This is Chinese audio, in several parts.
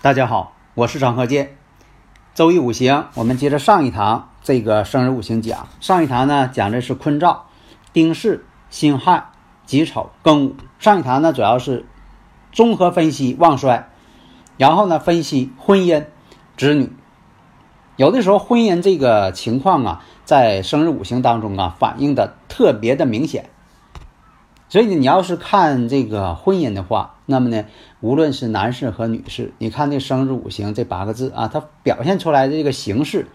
大家好，我是张鹤健。周易五行，我们接着上一堂这个生日五行讲。上一堂呢讲的是坤兆、丁巳、辛亥、己丑、庚午。上一堂呢主要是综合分析旺衰，然后呢分析婚姻、子女。有的时候婚姻这个情况啊，在生日五行当中啊反映的特别的明显。所以你要是看这个婚姻的话，那么呢无论是男士和女士，你看这生日五行这八个字啊，它表现出来的这个形式，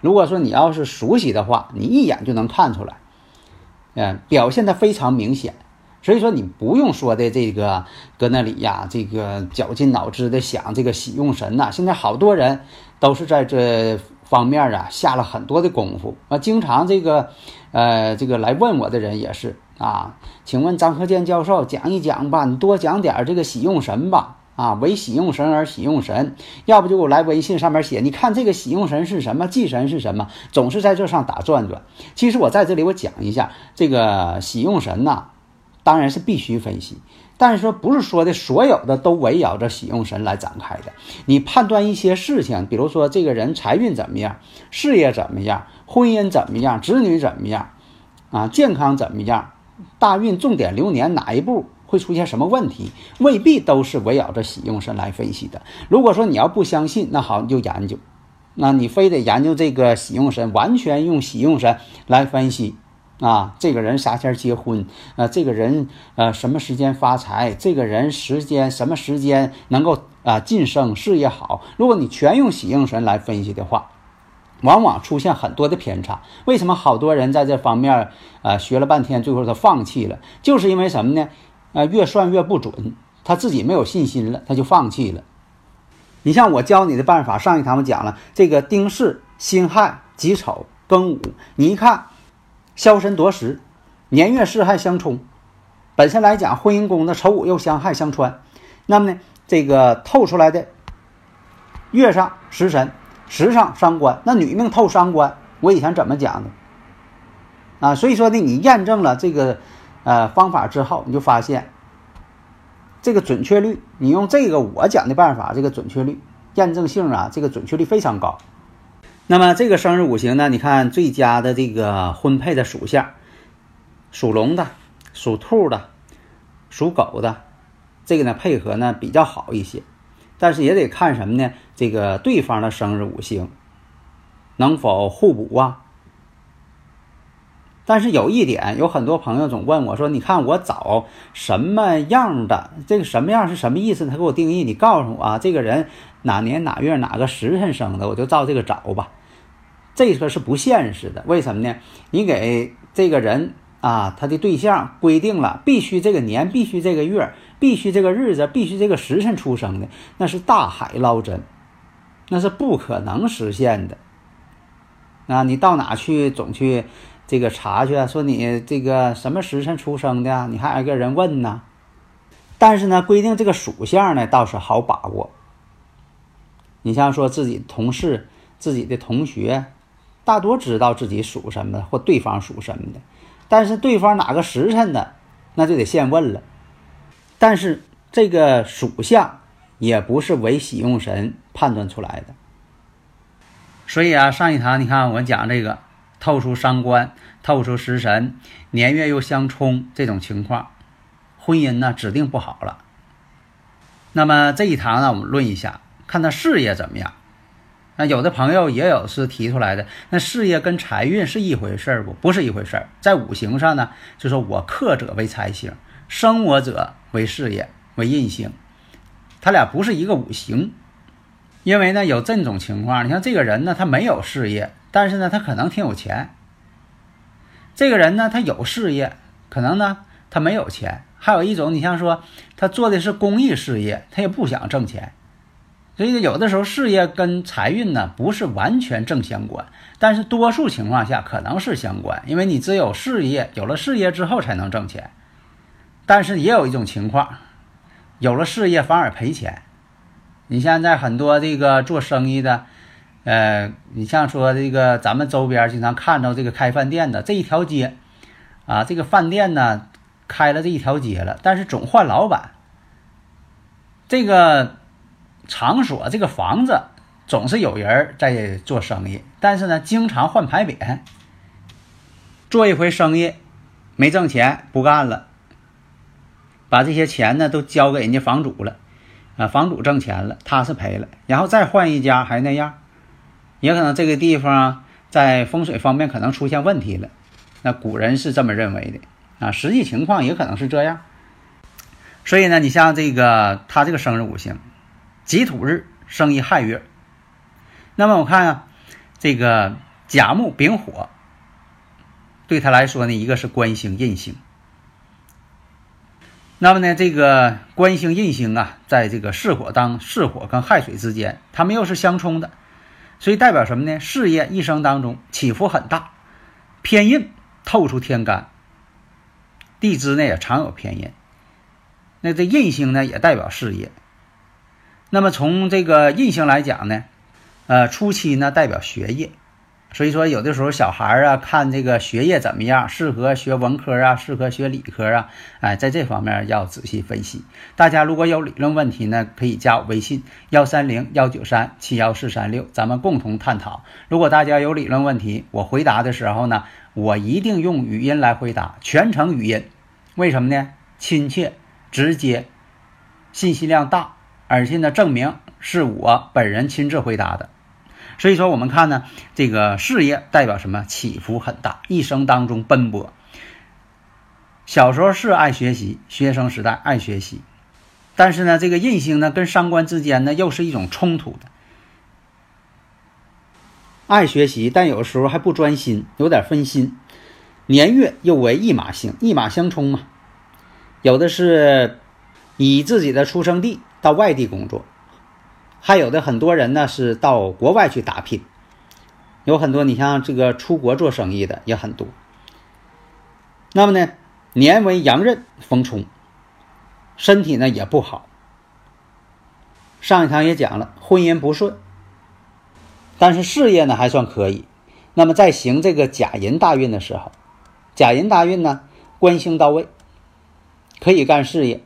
如果说你要是熟悉的话，你一眼就能看出来，表现的非常明显。所以说你不用说的这个搁那里呀，这个绞尽脑汁的想这个喜用神呐，现在好多人都是在这方面啊下了很多的功夫啊。经常这个来问我的人也是啊，请问张鹤健教授讲一讲吧，你多讲点这个喜用神吧，啊，为喜用神而喜用神，要不就给我来微信上面写，你看这个喜用神是什么，忌神是什么，总是在这上打转转。其实我在这里我讲一下这个喜用神呐，当然是必须分析，但是说不是说的所有的都围绕着喜用神来展开的。你判断一些事情，比如说这个人财运怎么样，事业怎么样，婚姻怎么样，子女怎么样啊，健康怎么样，大运重点流年哪一步会出现什么问题，未必都是围绕着喜用神来分析的。如果说你要不相信，那好，你就研究，那你非得研究这个喜用神，完全用喜用神来分析啊，这个人啥前结婚啊，这个人什么时间发财，这个人时间什么时间能够晋升，事业好。如果你全用喜用神来分析的话，往往出现很多的偏差。为什么好多人在这方面学了半天，最后他放弃了，就是因为什么呢？越算越不准，他自己没有信心了，他就放弃了。你像我教你的办法，上一堂我讲了这个丁巳、辛亥、己丑、庚午，你一看枭神夺食，年月巳亥相冲，本身来讲婚姻宫的丑午又相亥相穿，那么呢这个透出来的月上食神，时上伤官，那女命透伤官，我以前怎么讲的啊？所以说呢，你验证了这个方法之后，你就发现这个准确率，你用这个我讲的办法，这个准确率验证性啊，这个准确率非常高。那么这个生日五行呢，你看最佳的这个婚配的属相，属龙的、属兔的、属狗的，这个呢配合呢比较好一些。但是也得看什么呢？这个对方的生日五行能否互补啊？但是有一点，有很多朋友总问我说：“你看我找什么样的？这个什么样是什么意思？”他给我定义，你告诉我啊，这个人哪年哪月哪个时辰生的，我就照这个找吧。这个是不现实的，为什么呢？你给这个人啊，他的对象规定了必须这个年，必须这个月，必须这个日子，必须这个时辰出生的，那是大海捞针，那是不可能实现的。那你到哪去总去这个查去啊，说你这个什么时辰出生的啊，你还有个人问呢。但是呢规定这个属相呢倒是好把握，你像说自己同事、自己的同学，大多知道自己属什么的或对方属什么的，但是对方哪个时辰的那就得现问了。但是这个属相也不是为喜用神判断出来的。所以啊，上一堂你看我讲这个透出伤官，透出食神，年月又相冲，这种情况婚姻呢指定不好了。那么这一堂呢我们论一下，看他事业怎么样。那有的朋友也有是提出来的，那事业跟财运是一回事不？不是一回事。在五行上呢就说我克者为财星，生我者为事业，为印星，他俩不是一个五行。因为呢有这种情况，你看这个人呢他没有事业，但是呢他可能挺有钱。这个人呢他有事业，可能呢他没有钱。还有一种你像说他做的是公益事业，他也不想挣钱。所以有的时候事业跟财运呢不是完全正相关，但是多数情况下可能是相关，因为你只有事业，有了事业之后才能挣钱。但是也有一种情况，有了事业反而赔钱。你现在很多这个做生意的你像说这个咱们周边经常看到这个开饭店的，这一条街啊，这个饭店呢开了这一条街了，但是总换老板，这个场所这个房子总是有人在做生意，但是呢经常换牌匾，做一回生意没挣钱不干了，把这些钱呢都交给人家房主了啊，房主挣钱了他是赔了，然后再换一家还那样，也可能这个地方在风水方面可能出现问题了，那古人是这么认为的啊，实际情况也可能是这样。所以呢你像这个他这个生日五行己土日生一亥月，那么我看啊，这个甲木丙火对他来说呢，一个是官星印星，那么呢这个官星印星啊在这个巳火跟亥水之间，他们又是相冲的，所以代表什么呢？事业一生当中起伏很大，偏印透出天干，地支呢也常有偏印，那这印星呢也代表事业。那么从这个印星来讲呢，初期呢代表学业，所以说有的时候小孩啊看这个学业怎么样，适合学文科啊，适合学理科啊，哎，在这方面要仔细分析。大家如果有理论问题呢，可以加我微信13019371436，咱们共同探讨。如果大家有理论问题，我回答的时候呢，我一定用语音来回答，全程语音。为什么呢？亲切、直接，信息量大。而且呢，证明是我本人亲自回答的。所以说我们看呢，这个事业代表什么？起伏很大，一生当中奔波。小时候是爱学习，学生时代爱学习，但是呢这个印星呢跟伤官之间呢又是一种冲突的，爱学习但有时候还不专心，有点分心。年月又为驿马星，驿马相冲嘛，有的是以自己的出生地到外地工作，还有的很多人呢是到国外去打拼，有很多你像这个出国做生意的也很多。那么呢年为阳刃逢冲，身体呢也不好，上一堂也讲了婚姻不顺，但是事业呢还算可以。那么在行这个甲寅大运的时候，甲寅大运呢官星到位，可以干事业，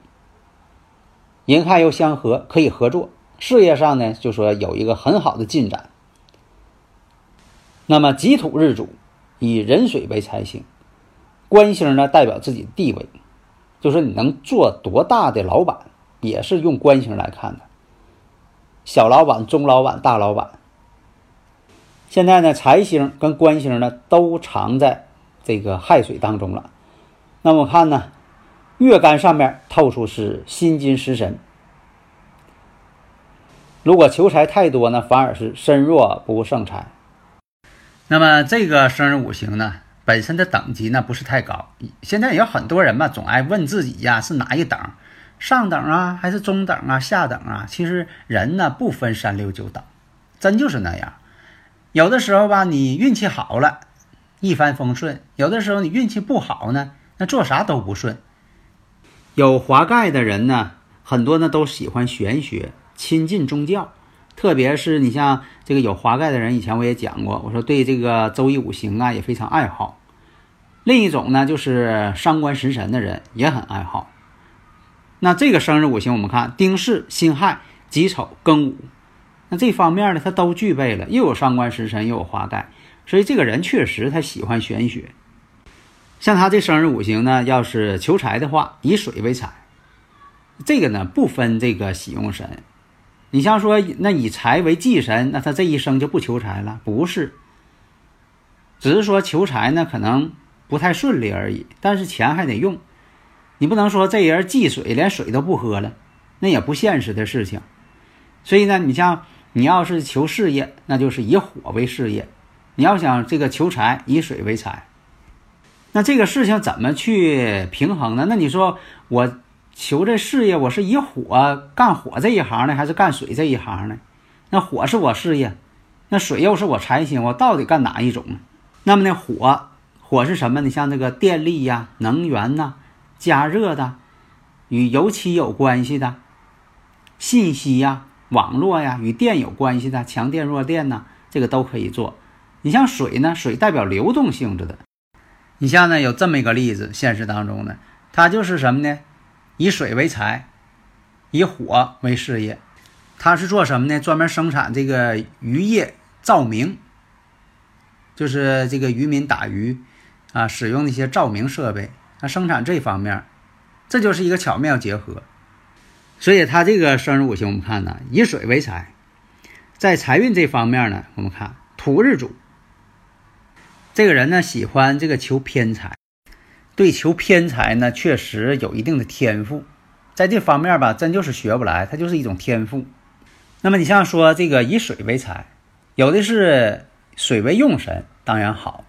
寅亥又相合，可以合作，事业上呢就说有一个很好的进展。那么己土日主以壬水为财星，官星呢代表自己的地位，就是你能做多大的老板也是用官星来看的，小老板、中老板、大老板。现在呢财星跟官星呢都藏在这个亥水当中了。那么我看呢月干上面透出是辛金食神，如果求财太多呢，反而是身弱不胜财。那么这个生日五行呢本身的等级呢不是太高，现在也有很多人嘛总爱问自己呀是哪一等，上等啊还是中等啊下等啊，其实人呢不分3、6、9等，真就是那样。有的时候吧你运气好了一帆风顺，有的时候你运气不好呢那做啥都不顺。有华盖的人呢很多呢都喜欢玄学，亲近宗教，特别是你像这个有华盖的人，以前我也讲过，我说对这个周易五行啊也非常爱好。另一种呢就是伤官食神的人也很爱好。那这个生日五行我们看丁巳、辛亥、己丑、庚午，那这方面呢他都具备了，又有伤官食神又有华盖，所以这个人确实他喜欢玄学。像他这生日五行呢要是求财的话以水为财，这个呢不分这个喜用神。你像说那以财为忌神，那他这一生就不求财了？不是，只是说求财呢可能不太顺利而已，但是钱还得用，你不能说这人忌水连水都不喝了，那也不现实的事情。所以呢你像你要是求事业，那就是以火为事业，你要想这个求财，以水为财。那这个事情怎么去平衡呢？那你说我求这事业，我是以火干火这一行呢，还是干水这一行呢？那火是我事业，那水又是我财星，我到底干哪一种呢？那么呢，火是什么呢？像这个电力呀、能源呐、加热的，与油漆有关系的，信息呀、网络呀，与电有关系的，强电弱电呐，这个都可以做。你像水呢，水代表流动性质的。你像呢有这么一个例子，现实当中呢，它就是什么呢？以水为财，以火为事业。它是做什么呢？专门生产这个渔业照明，就是这个渔民打鱼啊，使用那些照明设备，它生产这方面，这就是一个巧妙结合。所以它这个生日五行我们看呢，以水为财，在财运这方面呢，我们看土日主，这个人呢喜欢这个求偏财，对求偏财呢确实有一定的天赋，在这方面吧，真就是学不来，它就是一种天赋。那么你像说这个以水为财，有的是水为用神，当然好，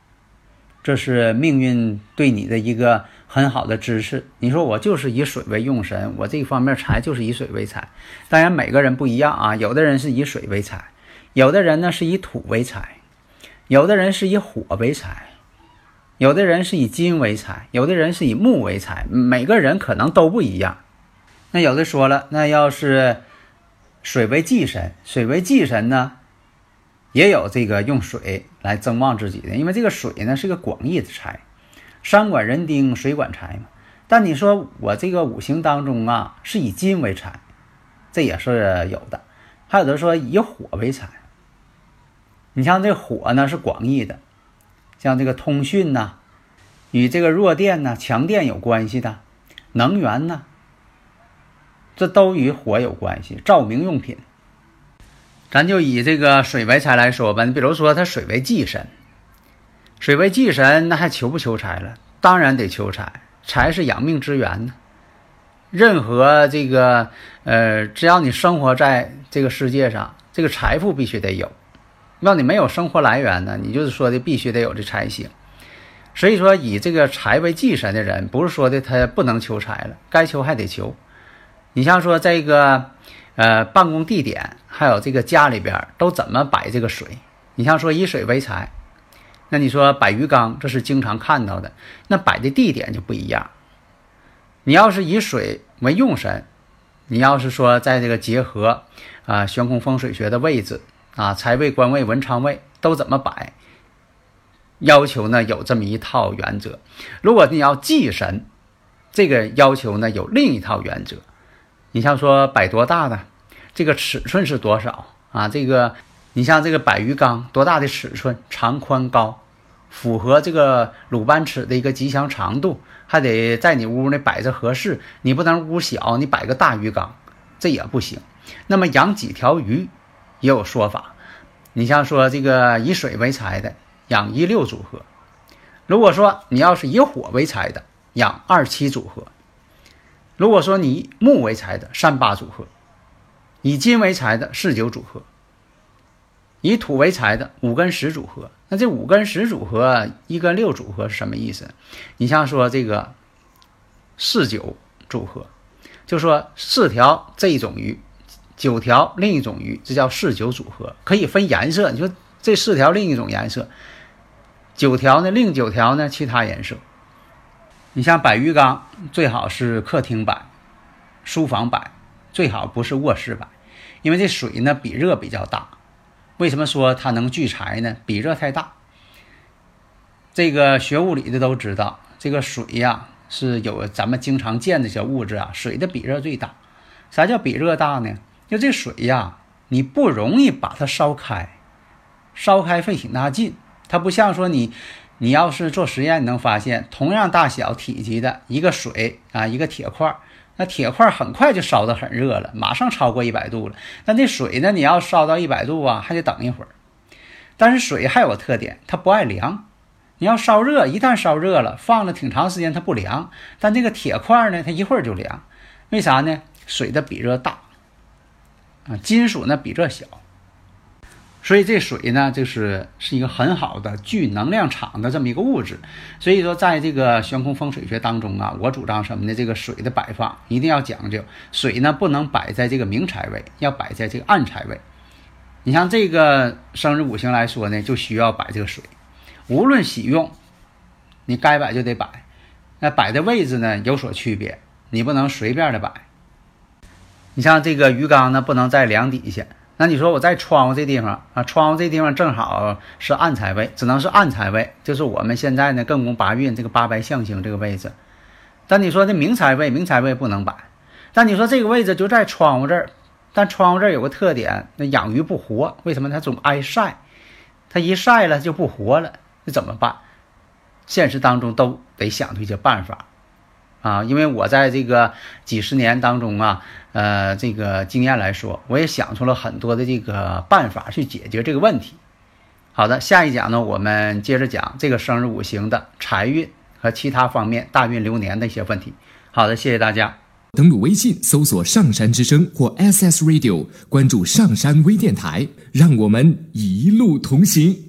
这是命运对你的一个很好的支持。你说我就是以水为用神，我这方面财就是以水为财。当然每个人不一样啊，有的人是以水为财，有的人呢是以土为财，有的人是以火为财，有的人是以金为财，有的人是以木为财，每个人可能都不一样。那有的说了，那要是水为忌神，水为忌神呢，也有这个用水来增旺自己的，因为这个水呢是个广义的财，山管人丁，水管财嘛。但你说我这个五行当中啊是以金为财，这也是有的。还有的说以火为财，你像这火呢是广义的，像这个通讯呐、与这个弱电呐、强电有关系的，能源呐、这都与火有关系。照明用品，咱就以这个水为财来说吧。你比如说它水为忌神，水为忌神，那还求不求财了？当然得求财，财是养命之源呢。任何这个只要你生活在这个世界上，这个财富必须得有。要你没有生活来源呢，你就是说的必须得有这财星。所以说以这个财为忌神的人，不是说的他不能求财了，该求还得求。你像说这个办公地点还有这个家里边都怎么摆这个水。你像说以水为财，那你说摆鱼缸，这是经常看到的，那摆的地点就不一样。你要是以水为用神，你要是说在这个结合悬空风水学的位置财位、官位、文昌位都怎么摆，要求呢有这么一套原则。如果你要忌神，这个要求呢有另一套原则。你像说摆多大的，这个尺寸是多少啊？这个你像这个摆鱼缸多大的尺寸，长宽高，符合这个鲁班尺的一个吉祥长度，还得在你屋内摆着合适。你不能屋小你摆个大鱼缸，这也不行。那么养几条鱼也有说法。你像说这个以水为财的，养1-6组合。如果说你要是以火为财的，养2-7组合。如果说你木为财的，3-8组合。以金为财的，4-9组合。以土为财的，5-10组合。那这5-10组合，1-6组合是什么意思？你像说这个4-9组合，就说4条这一种鱼，9条另一种鱼，这叫4-9组合。可以分颜色，你说这4条另一种颜色，9条呢另9条呢其他颜色。你像摆鱼缸最好是客厅摆，书房摆，最好不是卧室摆，因为这水呢比热比较大。为什么说它能聚财呢？比热太大。这个学物理的都知道，这个水呀是有咱们经常见的小物质啊，水的比热最大。啥叫比热大呢？就这水呀，你不容易把它烧开，烧开费挺大劲。它不像说你要是做实验，你能发现同样大小体积的一个水啊，一个铁块，那铁块很快就烧得很热了，马上超过100度了。但这水呢，你要烧到100度啊，还得等一会儿。但是水还有个特点，它不爱凉。你要烧热，一旦烧热了，放了挺长时间它不凉。但这个铁块呢，它一会儿就凉。为啥呢？水的比热大。金属呢比这小，所以这水呢就是一个很好的聚能量场的这么一个物质。所以说在这个悬空风水学当中啊，我主张什么呢？这个水的摆放一定要讲究，水呢不能摆在这个明财位，要摆在这个暗财位。你像这个生日五行来说呢，就需要摆这个水，无论喜用你该摆就得摆，那摆的位置呢有所区别，你不能随便的摆。你像这个鱼缸呢不能在梁底下，那你说我在窗户这地方啊，窗户这地方正好是暗财位，只能是暗财位，就是我们现在呢艮宫八运这个八白象形这个位置。但你说这明财位，明财位不能摆。但你说这个位置就在窗户这儿，但窗户这儿有个特点，那养鱼不活，为什么？它总挨晒，它一晒了就不活了，那怎么办？现实当中都得想出一些办法啊，因为我在这个几十年当中啊，这个经验来说，我也想出了很多的这个办法去解决这个问题。好的，下一讲呢，我们接着讲这个生日五行的财运和其他方面大运流年的一些问题。好的，谢谢大家。登录微信搜索上山之声或 SS Radio， 关注上山微电台，让我们一路同行。